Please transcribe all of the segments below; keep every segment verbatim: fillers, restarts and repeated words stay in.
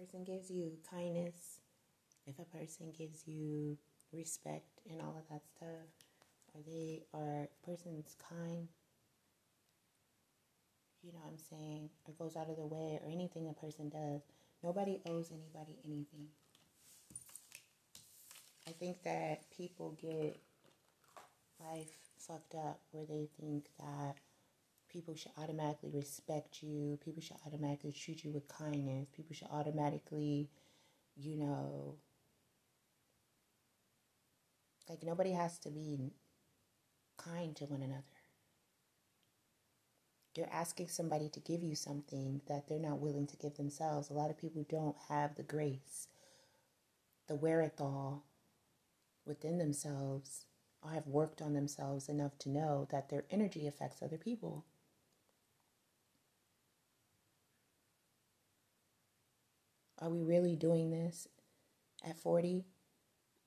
person gives you kindness, if a person gives you respect and all of that stuff, or they are, person's kind, you know what I'm saying, or goes out of the way, or anything a person does, nobody owes anybody anything. I think that people get life fucked up where they think that people should automatically respect you, people should automatically treat you with kindness, people should automatically, you know, like nobody has to be kind to one another. You're asking somebody to give you something that they're not willing to give themselves. A lot of people don't have the grace, the wherewithal within themselves, or have worked on themselves enough to know that their energy affects other people. Are we really doing this at forty,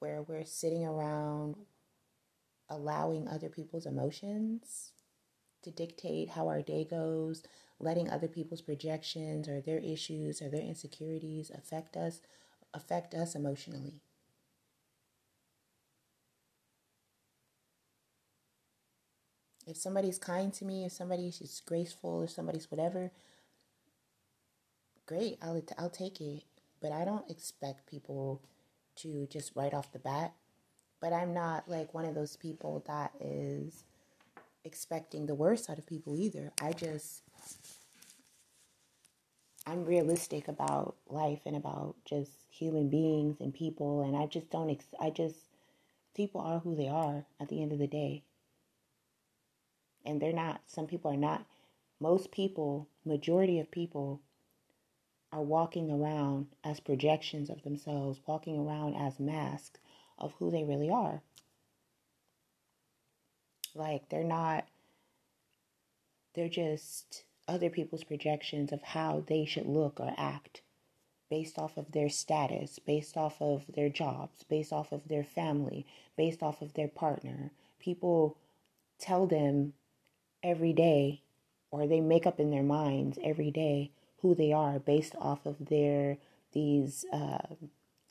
where we're sitting around allowing other people's emotions to dictate how our day goes, letting other people's projections or their issues or their insecurities affect us, affect us emotionally? If somebody's kind to me, if somebody's just graceful, if somebody's whatever, great, I'll, I'll take it. But I don't expect people to just right off the bat. But I'm not like one of those people that is expecting the worst out of people either. I just, I'm realistic about life and about just human beings and people. And I just don't, ex- I just, people are who they are at the end of the day. And they're not, some people are not, most people, majority of people are walking around as projections of themselves, walking around as masks of who they really are. Like they're not, they're just other people's projections of how they should look or act based off of their status, based off of their jobs, based off of their family, based off of their partner. People tell them every day, or they make up in their minds every day who they are based off of their, these uh,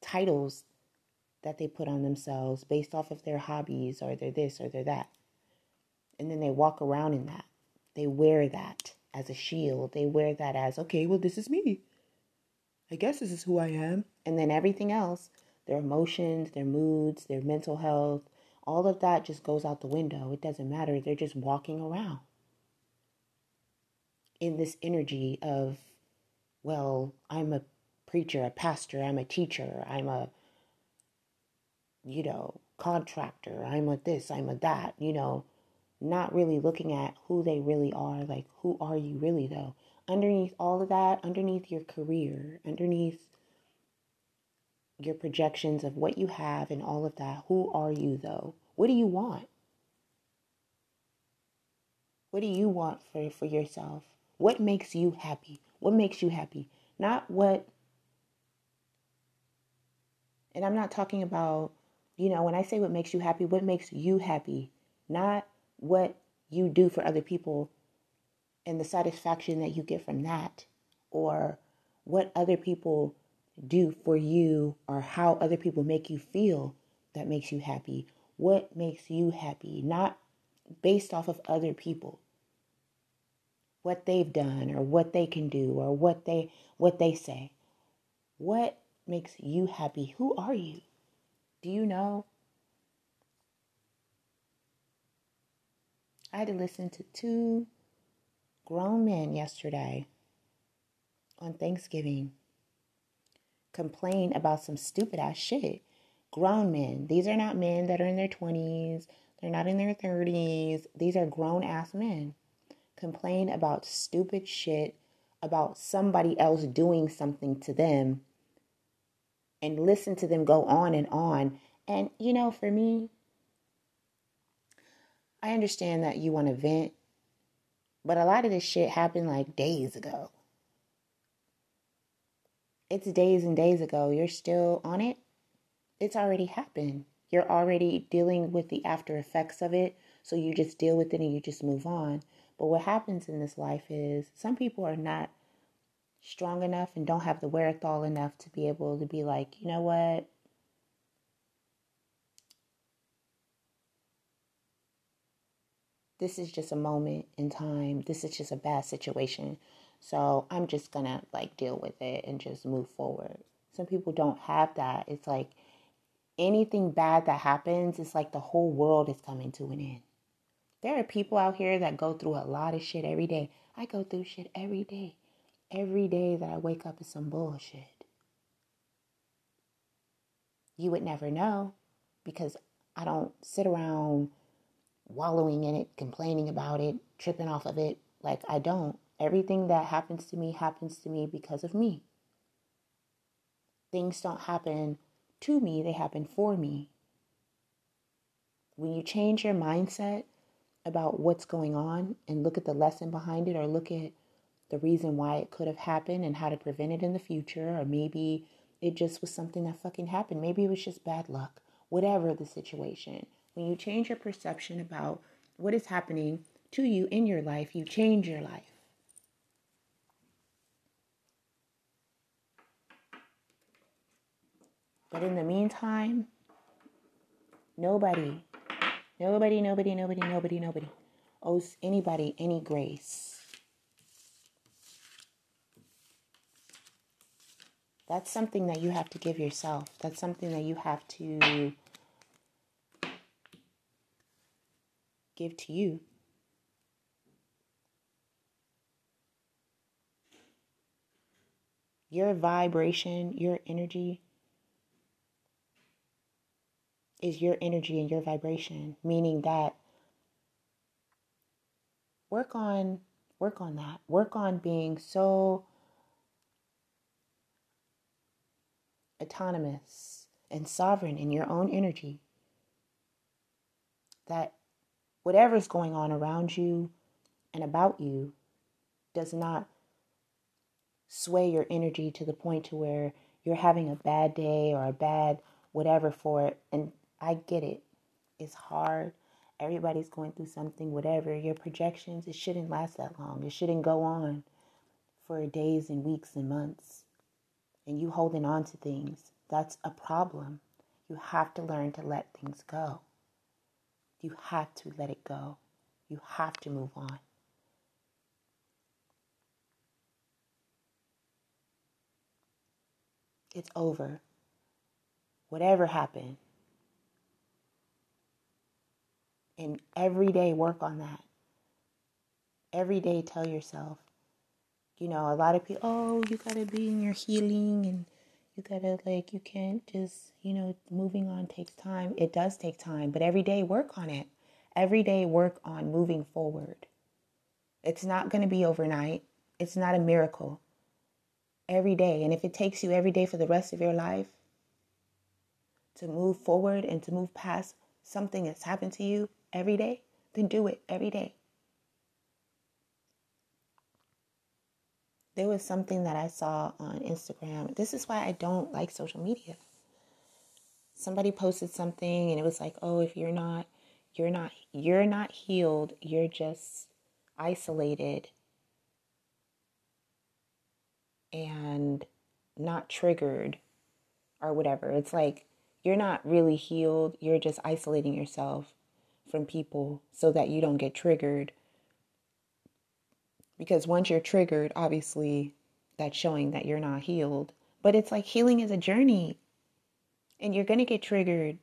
titles that they put on themselves, based off of their hobbies, or their this, or their that. And then they walk around in that. They wear that as a shield. They wear that as, okay, well, this is me. I guess this is who I am. And then everything else, their emotions, their moods, their mental health, all of that just goes out the window. It doesn't matter. They're just walking around in this energy of, well, I'm a preacher, a pastor, I'm a teacher, I'm a, you know, contractor, I'm a this, I'm a that, you know, not really looking at who they really are. Like, who are you really, though? Underneath all of that, underneath your career, underneath your projections of what you have and all of that, who are you, though? What do you want? What do you want for, for yourself? What makes you happy? What makes you happy? Not what, and I'm not talking about, you know, when I say what makes you happy, what makes you happy? Not what you do for other people and the satisfaction that you get from that, or what other people do for you, or how other people make you feel that makes you happy. What makes you happy? Not based off of other people, what they've done or what they can do or what they what they say. What makes you happy? Who are you? Do you know? I had to listen to two grown men yesterday on Thanksgiving complain about some stupid ass shit. Grown men. These are not men that are in their twenties. They're not in their thirties. These are grown ass men. Complain about stupid shit about somebody else doing something to them. And listen to them go on and on. And, you know, for me, I understand that you want to vent, but a lot of this shit happened like days ago. It's days and days ago. You're still on it. It's already happened. You're already dealing with the after effects of it. So you just deal with it and you just move on. But what happens in this life is some people are not strong enough and don't have the wherewithal enough to be able to be like, you know what? This is just a moment in time. This is just a bad situation. So I'm just going to like deal with it and just move forward. Some people don't have that. It's like anything bad that happens, it's like the whole world is coming to an end. There are people out here that go through a lot of shit every day. I go through shit every day. Every day that I wake up is some bullshit. You would never know because I don't sit around wallowing in it, complaining about it, tripping off of it. Like, I don't. Everything that happens to me happens to me because of me. Things don't happen to me, they happen for me. When you change your mindset about what's going on and look at the lesson behind it, or look at the reason why it could have happened and how to prevent it in the future, or maybe it just was something that fucking happened. Maybe it was just bad luck, whatever the situation. When you change your perception about what is happening to you in your life, you change your life. But in the meantime, nobody, nobody, nobody, nobody, nobody, nobody owes anybody any grace. That's something that you have to give yourself. That's something that you have to give to you. Your vibration, your energy is your energy and your vibration, meaning that work on work on that. Work on being so autonomous and sovereign in your own energy that whatever's going on around you and about you does not sway your energy to the point to where you're having a bad day or a bad whatever for it. And I get it. It's hard. Everybody's going through something, whatever. Your projections, it shouldn't last that long. It shouldn't go on for days and weeks and months. And you holding on to things, that's a problem. You have to learn to let things go. You have to let it go. You have to move on. It's over. Whatever happened. And every day work on that. Every day tell yourself, you know, a lot of people, oh, you gotta be in your healing and you gotta, like, you can't just, you know, moving on takes time. It does take time, but every day work on it. Every day work on moving forward. It's not going to be overnight. It's not a miracle. Every day. And if it takes you every day for the rest of your life to move forward and to move past something that's happened to you every day, then do it every day. There was something that I saw on Instagram. This is why I don't like social media. Somebody posted something and it was like, oh, if you're not, you're not, you're not healed, you're just isolated and not triggered or whatever. It's like, you're not really healed. You're just isolating yourself from people so that you don't get triggered. Because once you're triggered, obviously, that's showing that you're not healed. But it's like healing is a journey. And you're going to get triggered.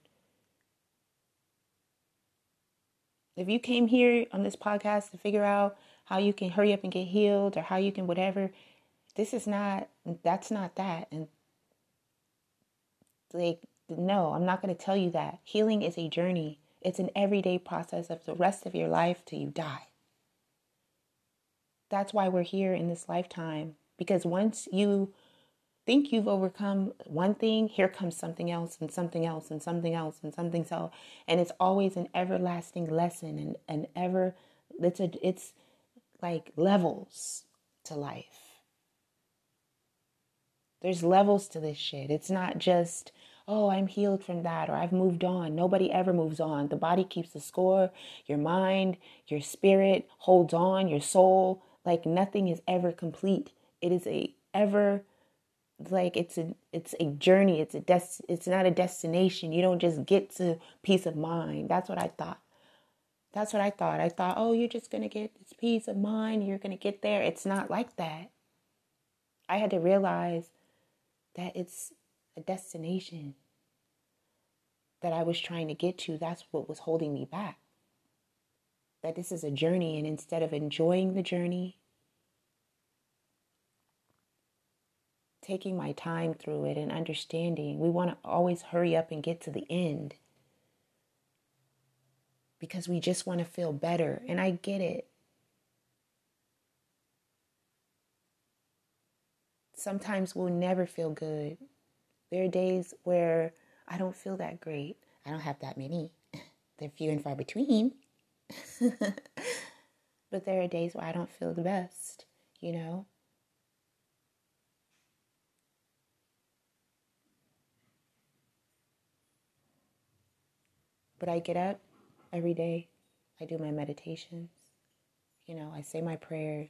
If you came here on this podcast to figure out how you can hurry up and get healed or how you can whatever, this is not, that's not that. And like, no, I'm not going to tell you that. Healing is a journey. It's an everyday process of the rest of your life till you die. That's why we're here in this lifetime. Because once you think you've overcome one thing, here comes something else and something else and something else and something so. And it's always an everlasting lesson and an ever, it's a, it's like levels to life. There's levels to this shit. It's not just, oh, I'm healed from that, or I've moved on. Nobody ever moves on. The body keeps the score. Your mind, your spirit holds on, your soul. Like nothing is ever complete. It is a ever, like, it's a, it's a journey. It's a des- It's not a destination. You don't just get to peace of mind. That's what I thought. That's what I thought. I thought, oh, you're just going to get this peace of mind. You're going to get there. It's not like that. I had to realize that it's a destination that I was trying to get to. That's what was holding me back. That this is a journey, and instead of enjoying the journey, taking my time through it and understanding, we want to always hurry up and get to the end because we just want to feel better. And I get it. Sometimes we'll never feel good. There are days where I don't feel that great. I don't have that many. They're few and far between. But there are days where I don't feel the best, you know? But I get up every day. I do my meditations. You know, I say my prayers.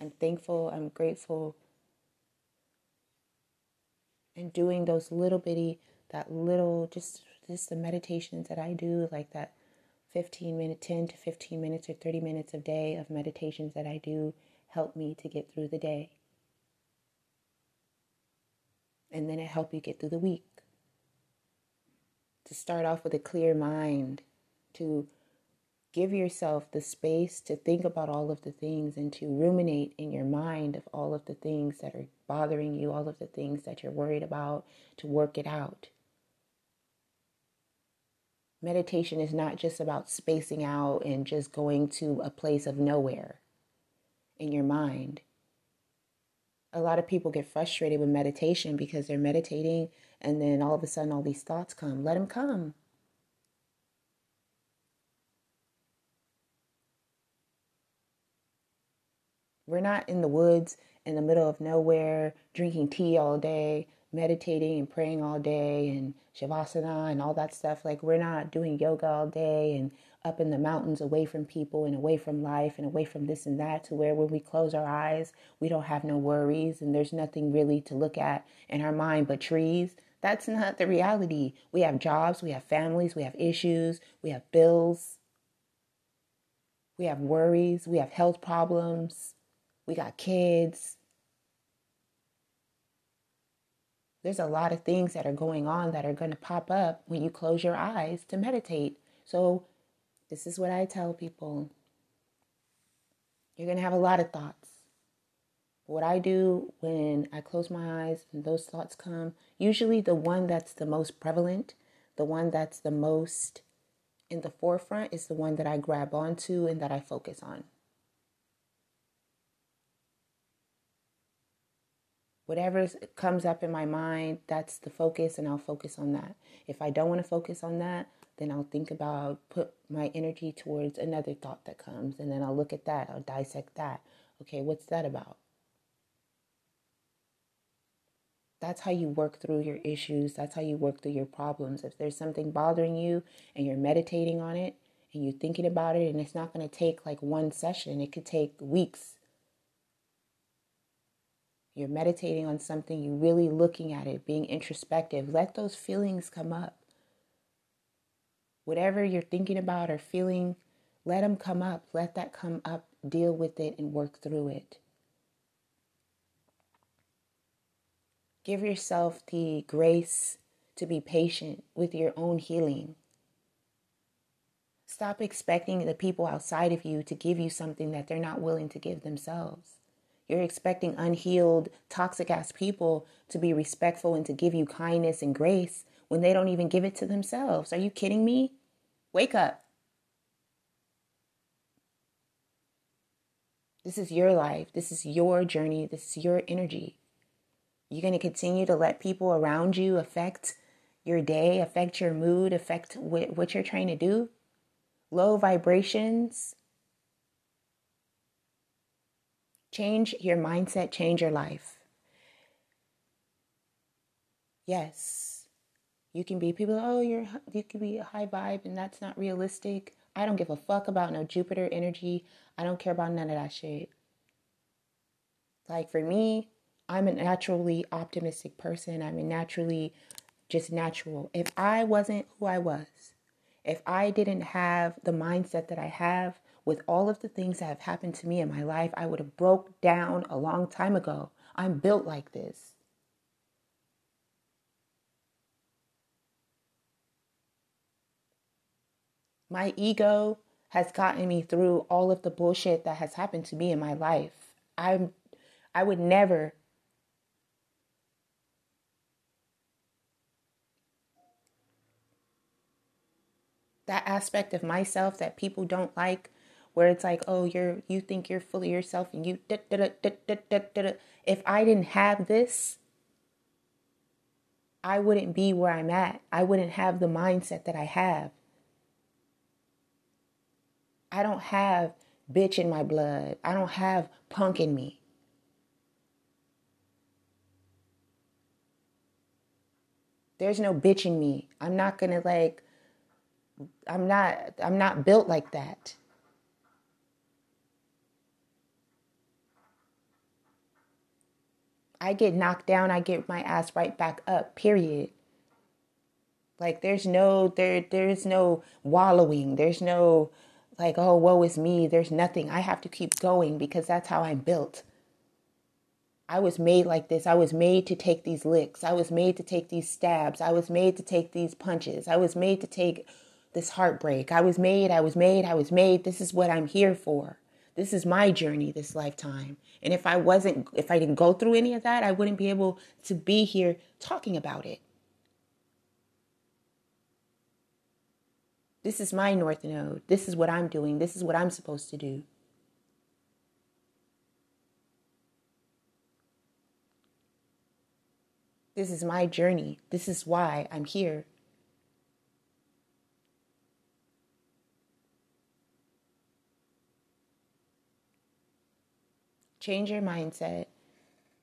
I'm thankful. I'm grateful. And doing those little bitty, that little, just, just the meditations that I do, like that fifteen minute, ten to fifteen minutes or thirty minutes a day of meditations that I do help me to get through the day. And then it helps you get through the week. To start off with a clear mind, to give yourself the space to think about all of the things and to ruminate in your mind of all of the things that are bothering you, all of the things that you're worried about, to work it out. Meditation is not just about spacing out and just going to a place of nowhere in your mind. A lot of people get frustrated with meditation because they're meditating and then all of a sudden all these thoughts come. Let them come. We're not in the woods in the middle of nowhere drinking tea all day, meditating and praying all day and shavasana and all that stuff. Like, we're not doing yoga all day and up in the mountains away from people and away from life and away from this and that, to where when we close our eyes, we don't have no worries and there's nothing really to look at in our mind but trees. That's not the reality. We have jobs, we have families, we have issues, we have bills, we have worries, we have health problems, we got kids. There's a lot of things that are going on that are going to pop up when you close your eyes to meditate. So this is what I tell people. You're going to have a lot of thoughts. What I do when I close my eyes and those thoughts come, usually the one that's the most prevalent, the one that's the most in the forefront is the one that I grab onto and that I focus on. Whatever comes up in my mind, that's the focus, and I'll focus on that. If I don't want to focus on that, then I'll think about, I'll put my energy towards another thought that comes, and then I'll look at that, I'll dissect that. Okay, what's that about? That's how you work through your issues. That's how you work through your problems. If there's something bothering you and you're meditating on it and you're thinking about it, and it's not going to take like one session, it could take weeks. You're meditating on something, you're really looking at it, being introspective. Let those feelings come up. Whatever you're thinking about or feeling, let them come up. Let that come up, deal with it, and work through it. Give yourself the grace to be patient with your own healing. Stop expecting the people outside of you to give you something that they're not willing to give themselves. You're expecting unhealed, toxic-ass people to be respectful and to give you kindness and grace when they don't even give it to themselves. Are you kidding me? Wake up. This is your life. This is your journey. This is your energy. You're going to continue to let people around you affect your day, affect your mood, affect what you're trying to do? Low vibrations. Change your mindset, change your life. Yes, you can be people, oh, you're, you can be a high vibe and that's not realistic. I don't give a fuck about no Jupiter energy. I don't care about none of that shit. Like for me, I'm a naturally optimistic person. I'm a naturally just natural. If I wasn't who I was, if I didn't have the mindset that I have with all of the things that have happened to me in my life, I would have broke down a long time ago. I'm built like this. My ego has gotten me through all of the bullshit that has happened to me in my life. I'm, I would never... That aspect of myself that people don't like, where it's like, oh, you're you think you're fully yourself and you... Da, da, da, da, da, da, da. If I didn't have this, I wouldn't be where I'm at. I wouldn't have the mindset that I have. I don't have bitch in my blood. I don't have punk in me. There's no bitch in me. I'm not gonna like, I'm not, I'm not built like that. I get knocked down, I get my ass right back up, period. Like there's no, there, there's no wallowing. There's no... Like, oh, woe is me. There's nothing. I have to keep going because that's how I'm built. I was made like this. I was made to take these licks. I was made to take these stabs. I was made to take these punches. I was made to take this heartbreak. I was made, I was made, I was made. This is what I'm here for. This is my journey this lifetime. And if I wasn't, if I didn't go through any of that, I wouldn't be able to be here talking about it. This is my North Node. This is what I'm doing. This is what I'm supposed to do. This is my journey. This is why I'm here. Change your mindset.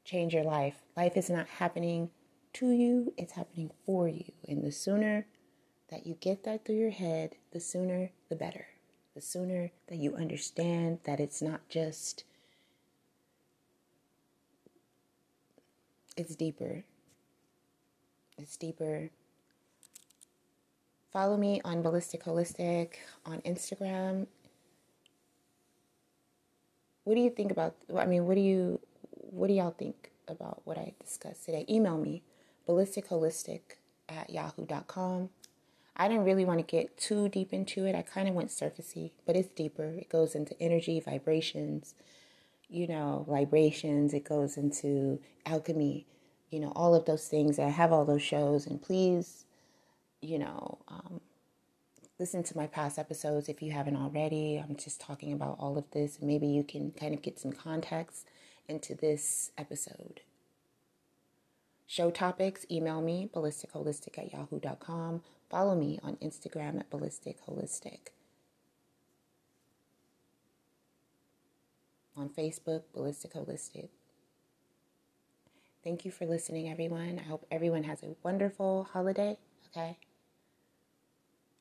Change your life. Life is not happening to you. It's happening for you. And the sooner that you get that through your head, the sooner the better. The sooner that you understand that it's not just, it's deeper. It's deeper. Follow me on Ballistic Holistic on Instagram. What do you think about, I mean, what do you, what do y'all think about what I discussed today? Email me, ballisticholistic at yahoo dot com. I didn't really want to get too deep into it. I kind of went surfacey, but it's deeper. It goes into energy, vibrations, you know, libations. It goes into alchemy, you know, all of those things. I have all those shows. And please, you know, um, listen to my past episodes if you haven't already. I'm just talking about all of this. Maybe you can kind of get some context into this episode. Show topics, email me, ballisticholistic at yahoo dot com. Follow me on Instagram at Ballistic Holistic. On Facebook, Ballistic Holistic. Thank you for listening, everyone. I hope everyone has a wonderful holiday, okay?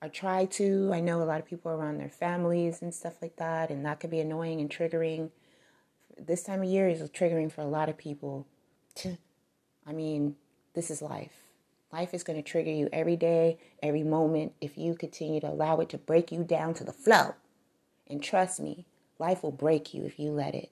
I try to. I know a lot of people are around their families and stuff like that, and that could be annoying and triggering. This time of year is triggering for a lot of people. I mean, this is life. Life is going to trigger you every day, every moment, if you continue to allow it to break you down to the flow. And trust me, life will break you if you let it.